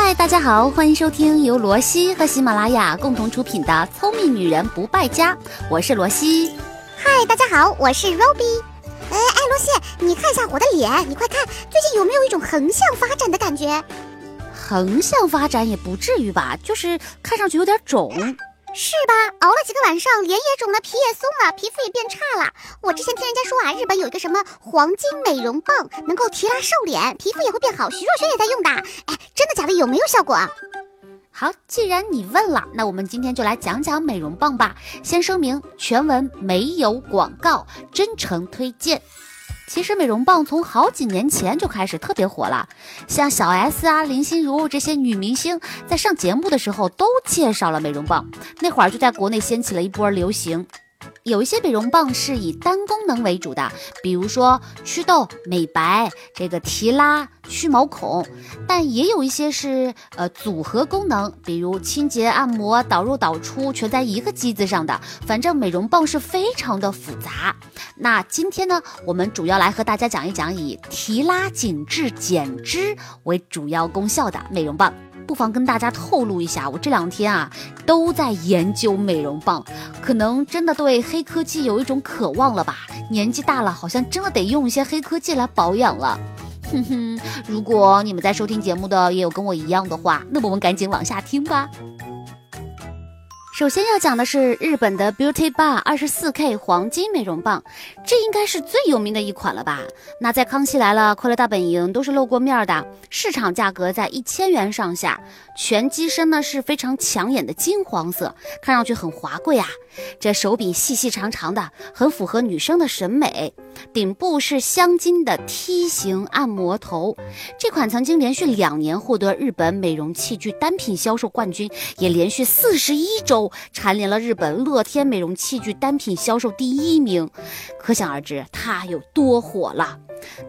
嗨，大家好，欢迎收听由罗西和喜马拉雅共同出品的《聪明女人不败家》，我是罗西。嗨，大家好，我是 Roby。哎，罗西，你看一下我的脸，你快看，最近有没有一种横向发展的感觉？横向发展也不至于吧，就是看上去有点肿。是吧？熬了几个晚上，脸也肿了，皮也松了，皮肤也变差了。我之前听人家说啊，日本有一个什么黄金美容棒，能够提拉瘦脸，皮肤也会变好。徐若瑄也在用的，哎，真的假的？有没有效果？好，既然你问了，那我们今天就来讲讲美容棒吧。先声明，全文没有广告，真诚推荐。其实美容棒从好几年前就开始特别火了，像小 S 啊、林心如这些女明星在上节目的时候都介绍了美容棒，那会儿就在国内掀起了一波流行。有一些美容棒是以单功能为主的，比如说祛痘、美白、提拉、去毛孔，但也有一些是组合功能，比如清洁、按摩、导入、导出，全在一个机子上的。反正美容棒是非常的复杂。那今天呢，我们主要来和大家讲一讲以提拉、紧致、减脂为主要功效的美容棒。不妨跟大家透露一下，我这两天啊都在研究美容棒，可能真的对黑科技有一种渴望了吧，年纪大了好像真的得用一些黑科技来保养了。哼哼，如果你们在收听节目的也有跟我一样的话，那么我们赶紧往下听吧。首先要讲的是日本的 Beauty Bar 24K 黄金美容棒，这应该是最有名的一款了吧。那在康熙来了、快乐大本营都是露过面的，市场价格在1000元上下，全机身呢是非常抢眼的金黄色，看上去很华贵啊。这手柄细细长长的，很符合女生的审美。顶部是镶金的梯形按摩头，这款曾经连续2年获得日本美容器具单品销售冠军，也连续41周蝉联了日本乐天美容器具单品销售第1名，可想而知它有多火了。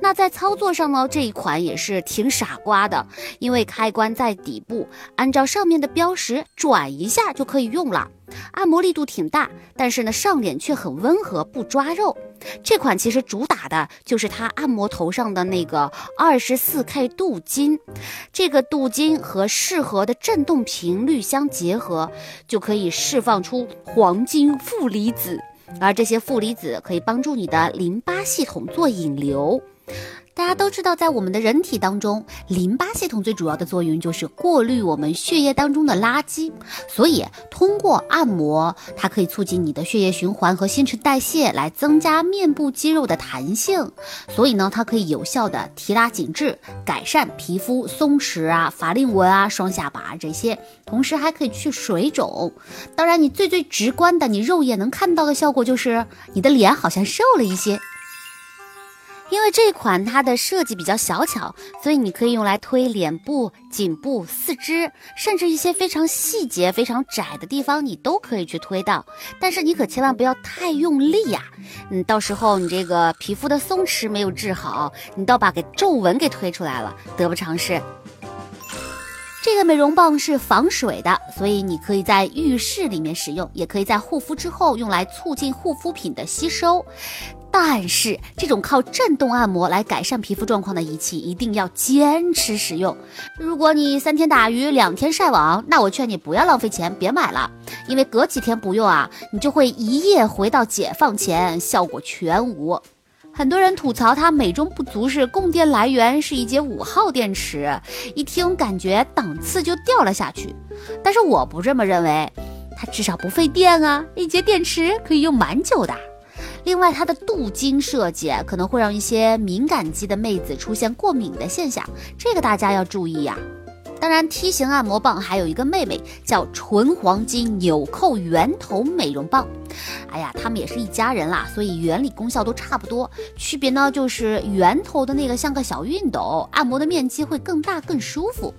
那在操作上呢，这一款也是挺傻瓜的，因为开关在底部，按照上面的标识转一下就可以用了。按摩力度挺大，但是呢上脸却很温和，不抓肉。这款其实主打的就是它按摩头上的那个 24K 镀金，这个镀金和适合的振动频率相结合，就可以释放出黄金负离子，而这些负离子可以帮助你的淋巴系统做引流。大家都知道，在我们的人体当中，淋巴系统最主要的作用就是过滤我们血液当中的垃圾，所以通过按摩，它可以促进你的血液循环和新陈代谢，来增加面部肌肉的弹性。所以呢，它可以有效的提拉紧致，改善皮肤松弛啊、法令纹啊、双下巴这些，同时还可以去水肿。当然，你最直观的，你肉眼能看到的效果就是你的脸好像瘦了一些。因为这款它的设计比较小巧，所以你可以用来推脸部、颈部、四肢，甚至一些非常细节、非常窄的地方你都可以去推到，但是你可千万不要太用力呀、到时候你这个皮肤的松弛没有治好，你倒把给皱纹给推出来了，得不偿失。这个美容棒是防水的，所以你可以在浴室里面使用，也可以在护肤之后用来促进护肤品的吸收。但是这种靠震动按摩来改善皮肤状况的仪器一定要坚持使用，如果你3天打鱼2天晒网，那我劝你不要浪费钱，别买了，因为隔几天不用啊，你就会一夜回到解放前，效果全无。很多人吐槽它美中不足是供电来源是一节5号电池，一听感觉档次就掉了下去，但是我不这么认为，它至少不费电啊，一节电池可以用蛮久的。另外，它的镀金设计可能会让一些敏感肌的妹子出现过敏的现象，这个大家要注意啊。当然，梯形按摩棒还有一个妹妹叫纯黄金纽扣圆头美容棒，哎呀，他们也是一家人啦，所以原理功效都差不多，区别呢就是圆头的那个像个小熨斗，按摩的面积会更大更舒服。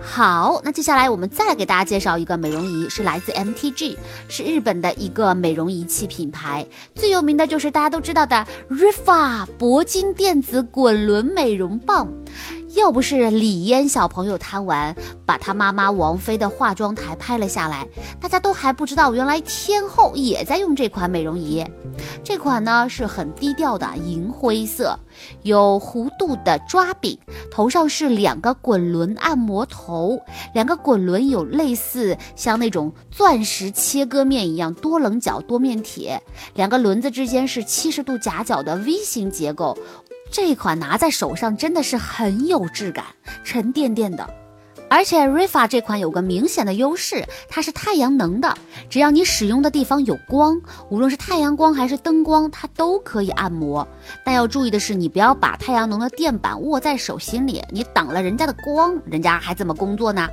好，那接下来我们再来给大家介绍一个美容仪，是来自 MTG， 是日本的一个美容仪器品牌，最有名的就是大家都知道的 ReFa 铂金电子滚轮美容棒。要不是李嫣小朋友贪玩，把她妈妈王菲的化妆台拍了下来，大家都还不知道原来天后也在用这款美容仪。这款呢是很低调的银灰色，有弧度的抓柄，头上是两个滚轮按摩头，两个滚轮有类似像那种钻石切割面一样多棱角多面铁，两个轮子之间是70度夹角的 V 型结构。这款拿在手上真的是很有质感，沉甸甸的。而且 ReFa 这款有个明显的优势，它是太阳能的，只要你使用的地方有光，无论是太阳光还是灯光，它都可以按摩。但要注意的是，你不要把太阳能的电板握在手心里，你挡了人家的光，人家还怎么工作呢？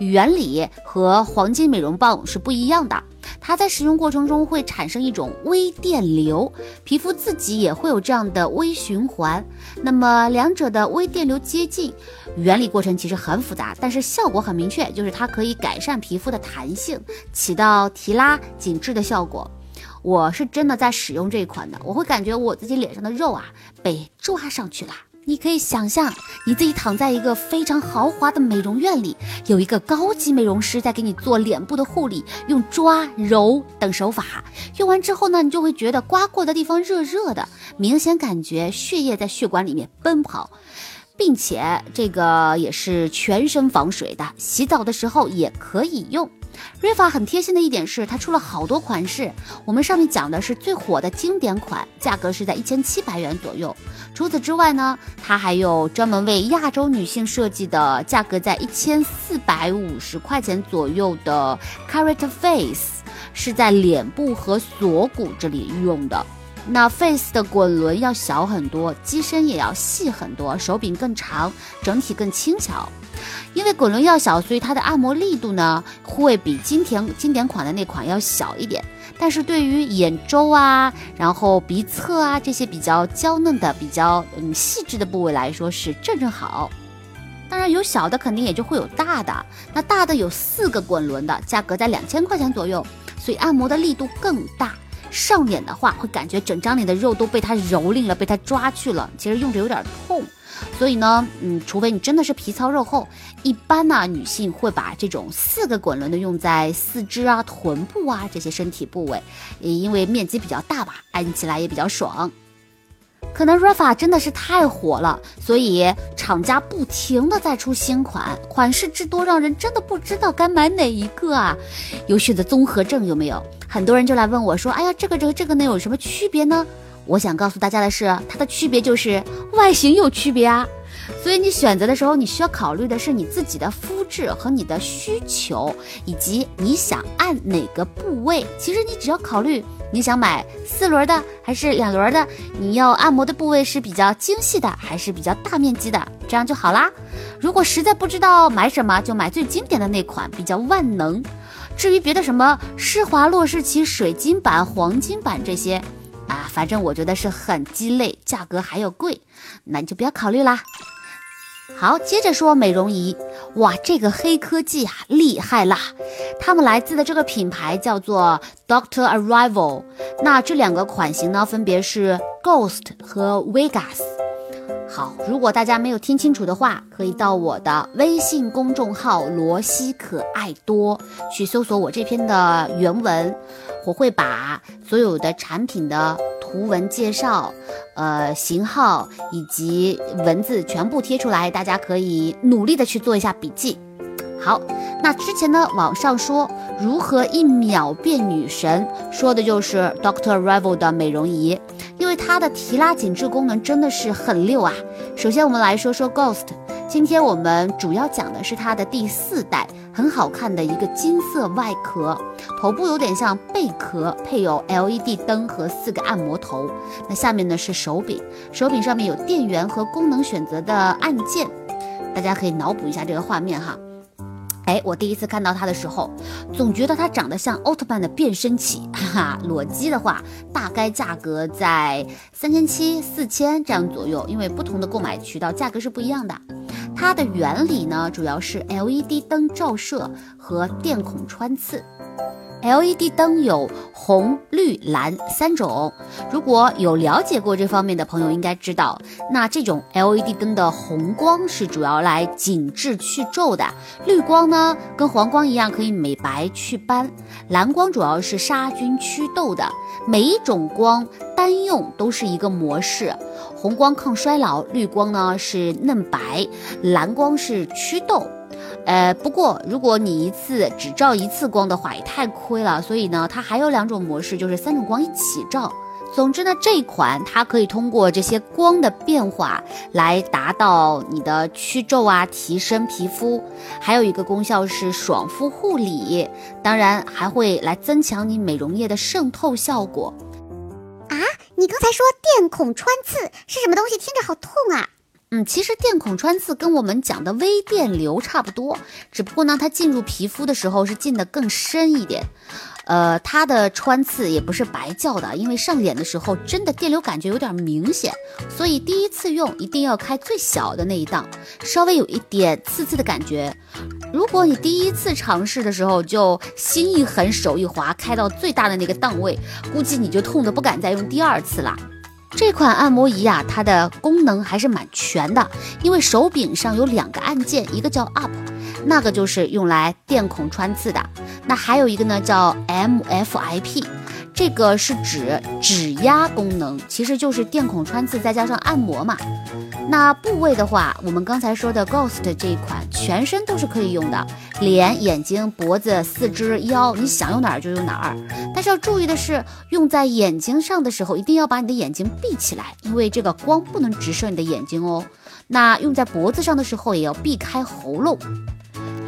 原理和黄金美容棒是不一样的，它在使用过程中会产生一种微电流，皮肤自己也会有这样的微循环。那么两者的微电流接近，原理过程其实很复杂，但是效果很明确，就是它可以改善皮肤的弹性，起到提拉紧致的效果。我是真的在使用这一款的，我会感觉我自己脸上的肉啊被抓上去了。你可以想象你自己躺在一个非常豪华的美容院里，有一个高级美容师在给你做脸部的护理，用抓、揉等手法。用完之后呢，你就会觉得刮过的地方热热的，明显感觉血液在血管里面奔跑，并且这个也是全身防水的，洗澡的时候也可以用。ReFa 很贴心的一点是，它出了好多款式，我们上面讲的是最火的经典款，价格是在1700元左右。除此之外呢，它还有专门为亚洲女性设计的，价格在1450块钱左右的 Carrot Face， 是在脸部和锁骨这里用的。那 Face 的滚轮要小很多，机身也要细很多，手柄更长，整体更轻巧。因为滚轮要小，所以它的按摩力度呢会比经典款的那款要小一点，但是对于眼周啊，然后鼻侧啊这些比较娇嫩的、比较细致的部位来说是正好。当然有小的，肯定也就会有大的，那大的有4个滚轮的，价格在2000块钱左右，所以按摩的力度更大。上脸的话，会感觉整张脸的肉都被它蹂躏了，被它抓去了，其实用着有点痛。所以呢，除非你真的是皮糙肉厚，一般呢，女性会把这种4个滚轮的用在四肢啊、臀部啊这些身体部位，因为面积比较大吧，按起来也比较爽。可能 ReFa 真的是太火了，所以厂家不停的在出新款，款式之多让人真的不知道该买哪一个啊。有选择综合症有没有？很多人就来问我说，哎呀，这个呢有什么区别呢？我想告诉大家的是，它的区别就是外形有区别啊。所以你选择的时候，你需要考虑的是你自己的肤质和你的需求，以及你想按哪个部位。其实你只要考虑你想买4轮的还是2轮的，你要按摩的部位是比较精细的还是比较大面积的，这样就好啦。如果实在不知道买什么，就买最经典的那款，比较万能。至于别的什么施华洛世奇水晶版、黄金版这些啊，反正我觉得是很鸡肋，价格还要贵，那你就不要考虑啦。好，接着说美容仪。哇，这个黑科技啊，厉害啦！他们来自的这个品牌叫做 Dr. Arrival， 那这2个款型呢，分别是 Ghost 和 Vegas。 好，如果大家没有听清楚的话，可以到我的微信公众号罗西可爱多去搜索我这篇的原文，我会把所有的产品的图文介绍、型号以及文字全部贴出来，大家可以努力的去做一下笔记。好，那之前呢，网上说如何1秒变女神，说的就是 Dr. Arrival 的美容仪，因为它的提拉紧致功能真的是很溜啊。首先我们来说说 Ghost， 今天我们主要讲的是它的第4代，很好看的一个金色外壳，头部有点像贝壳，配有 LED 灯和4个按摩头。那下面呢是手柄，手柄上面有电源和功能选择的按键，大家可以脑补一下这个画面哈。我第一次看到它的时候，总觉得它长得像奥特曼的变身器，哈哈，裸机的话，大概价格在3700、4000这样左右，因为不同的购买渠道价格是不一样的。它的原理呢，主要是 LED 灯照射和电孔穿刺。LED 灯有红、绿、蓝三种，如果有了解过这方面的朋友应该知道，那这种 LED 灯的红光是主要来紧致去皱的，绿光呢跟黄光一样可以美白祛斑，蓝光主要是杀菌祛痘的。每一种光单用都是一个模式，红光抗衰老，绿光呢是嫩白，蓝光是祛痘。不过如果你一次只照一次光的话也太亏了，所以呢它还有两种模式，就是三种光一起照。总之呢，这一款它可以通过这些光的变化来达到你的祛皱啊，提升皮肤，还有一个功效是爽肤护理，当然还会来增强你美容液的渗透效果。啊，你刚才说电孔穿刺是什么东西？听着好痛啊。其实电孔穿刺跟我们讲的微电流差不多，只不过呢，它进入皮肤的时候是进得更深一点。它的穿刺也不是白叫的，因为上脸的时候真的电流感觉有点明显，所以第一次用一定要开最小的那一档，稍微有一点刺刺的感觉。如果你第一次尝试的时候就心一狠手一滑开到最大的那个档位，估计你就痛得不敢再用第二次了。这款按摩仪啊，它的功能还是蛮全的，因为手柄上有两个按键，一个叫 UP， 那个就是用来电孔穿刺的，那还有一个呢叫 MFIP， 这个是指指压功能，其实就是电孔穿刺再加上按摩嘛。那部位的话，我们刚才说的 Ghost 这一款全身都是可以用的，脸、眼睛、脖子、四肢、腰，你想用哪儿就用哪儿。但是要注意的是，用在眼睛上的时候一定要把你的眼睛闭起来，因为这个光不能直射你的眼睛哦。那用在脖子上的时候也要避开喉咙。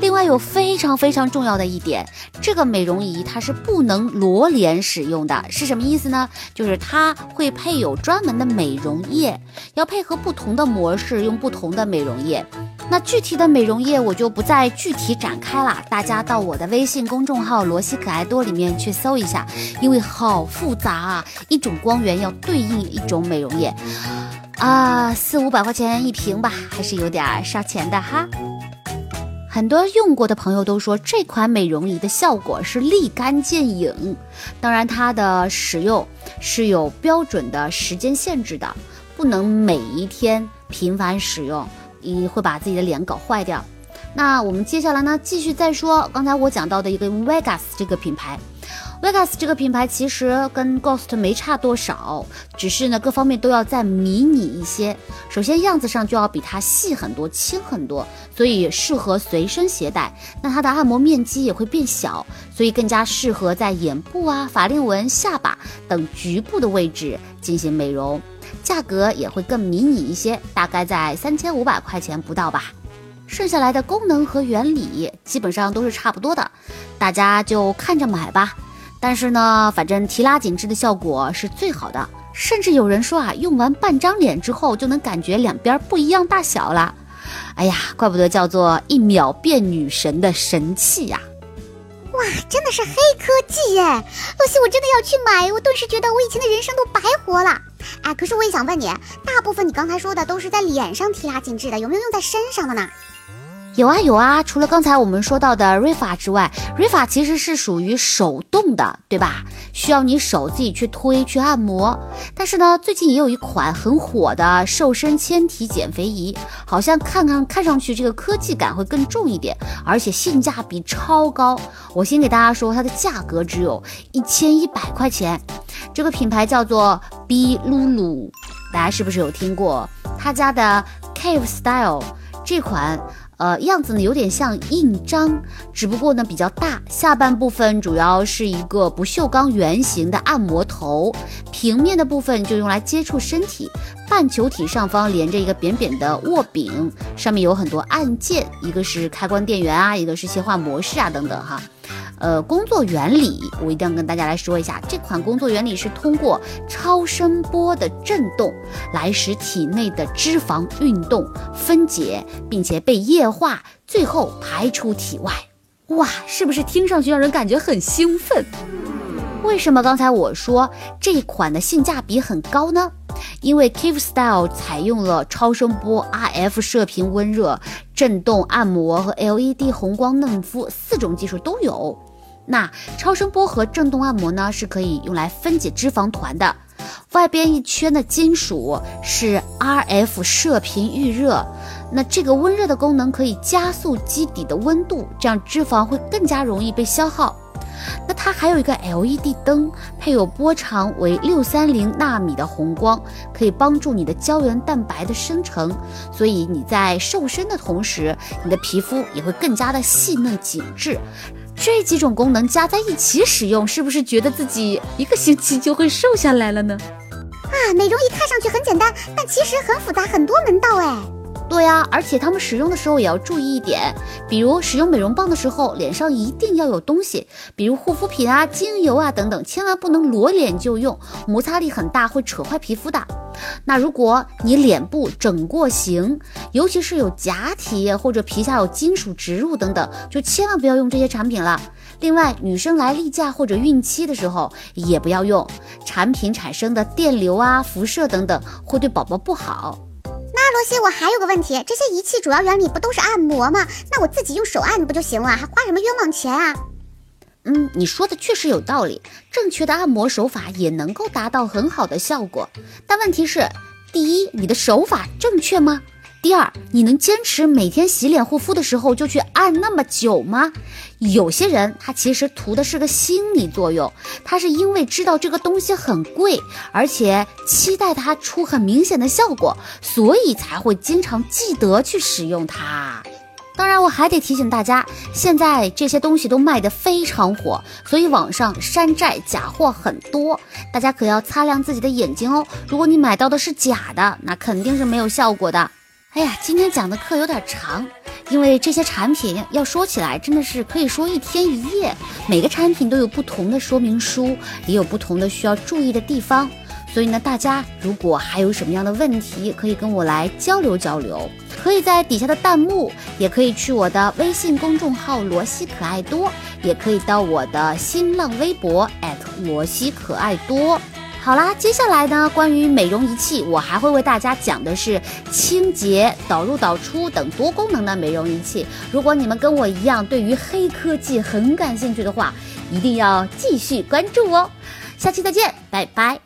另外有非常非常重要的一点，这个美容仪它是不能裸脸使用的，是什么意思呢？就是它会配有专门的美容液，要配合不同的模式用不同的美容液。那具体的美容液我就不再具体展开了，大家到我的微信公众号罗西可爱多里面去搜一下，因为好复杂啊，一种光源要对应一种美容液啊，400-500块钱一瓶吧，还是有点烧钱的哈。很多用过的朋友都说这款美容仪的效果是立竿见影，当然它的使用是有标准的时间限制的，不能每一天频繁使用，你会把自己的脸搞坏掉。那我们接下来呢，继续再说刚才我讲到的一个 Vegas 这个品牌。Vegas 这个品牌其实跟 Ghost 没差多少，只是呢各方面都要再迷你一些，首先样子上就要比它细很多轻很多，所以适合随身携带。那它的按摩面积也会变小，所以更加适合在眼部啊、法令纹、下巴等局部的位置进行美容，价格也会更迷你一些，大概在3500块钱不到吧。剩下来的功能和原理基本上都是差不多的，大家就看着买吧。但是呢，反正提拉紧致的效果是最好的，甚至有人说啊，用完半张脸之后就能感觉两边不一样大小了。哎呀，怪不得叫做一秒变女神的神器呀！哇，真的是黑科技耶！露西，我真的要去买，我顿时觉得我以前的人生都白活了。哎，可是我也想问你，大部分你刚才说的都是在脸上提拉紧致的，有没有用在身上的呢？有啊有啊，除了刚才我们说到的 ReFa 之外， ReFa 其实是属于手动的，对吧？需要你手自己去推去按摩。但是呢，最近也有一款很火的瘦身纤体减肥仪，好像看上去这个科技感会更重一点，而且性价比超高。我先给大家说，它的价格只有1100块钱。这个品牌叫做 B.Lulu， 大家是不是有听过？他家的 Cave Style 这款。样子呢有点像印章，只不过呢比较大，下半部分主要是一个不锈钢圆形的按摩头，平面的部分就用来接触身体，半球体上方连着一个扁扁的握柄，上面有很多按键，一个是开关电源啊，一个是切换模式啊等等哈。工作原理我一定要跟大家来说一下，这款工作原理是通过超声波的震动来使体内的脂肪运动分解，并且被液化，最后排出体外。哇，是不是听上去让人感觉很兴奋？为什么刚才我说这款的性价比很高呢？因为 Cave Style 采用了超声波、RF 射频温热、震动按摩和 LED 红光嫩肤4种技术都有。那超声波和震动按摩呢，是可以用来分解脂肪团的。外边一圈的金属是 RF 射频预热，那这个温热的功能可以加速基底的温度，这样脂肪会更加容易被消耗。那它还有一个 LED 灯，配有波长为630纳米的红光，可以帮助你的胶原蛋白的生成，所以你在瘦身的同时，你的皮肤也会更加的细嫩紧致。这几种功能加在一起使用，是不是觉得自己一个星期就会瘦下来了呢？啊，美容仪看上去很简单，但其实很复杂，很多门道哎。对啊，而且他们使用的时候也要注意一点，比如使用美容棒的时候，脸上一定要有东西，比如护肤品啊、精油啊等等，千万不能裸脸就用，摩擦力很大，会扯坏皮肤的。那如果你脸部整过型，尤其是有假体或者皮下有金属植入等等，就千万不要用这些产品了。另外，女生来例假或者孕期的时候也不要用，产品产生的电流啊、辐射等等，会对宝宝不好。那罗西，我还有个问题，这些仪器主要原理不都是按摩吗？那我自己用手按不就行了，还花什么冤枉钱啊？你说的确实有道理，正确的按摩手法也能够达到很好的效果，但问题是，第一，你的手法正确吗？第二，你能坚持每天洗脸护肤的时候就去按那么久吗？有些人他其实图的是个心理作用，他是因为知道这个东西很贵，而且期待它出很明显的效果，所以才会经常记得去使用它。当然，我还得提醒大家，现在这些东西都卖得非常火，所以网上山寨假货很多，大家可要擦亮自己的眼睛哦。如果你买到的是假的，那肯定是没有效果的。哎呀，今天讲的课有点长，因为这些产品要说起来真的是可以说一天一夜，每个产品都有不同的说明书，也有不同的需要注意的地方，所以呢，大家如果还有什么样的问题，可以跟我来交流交流，可以在底下的弹幕，也可以去我的微信公众号罗西可爱多，也可以到我的新浪微博罗西可爱多。好啦，接下来呢，关于美容仪器，我还会为大家讲的是清洁、导入导出等多功能的美容仪器。如果你们跟我一样对于黑科技很感兴趣的话，一定要继续关注哦。下期再见，拜拜。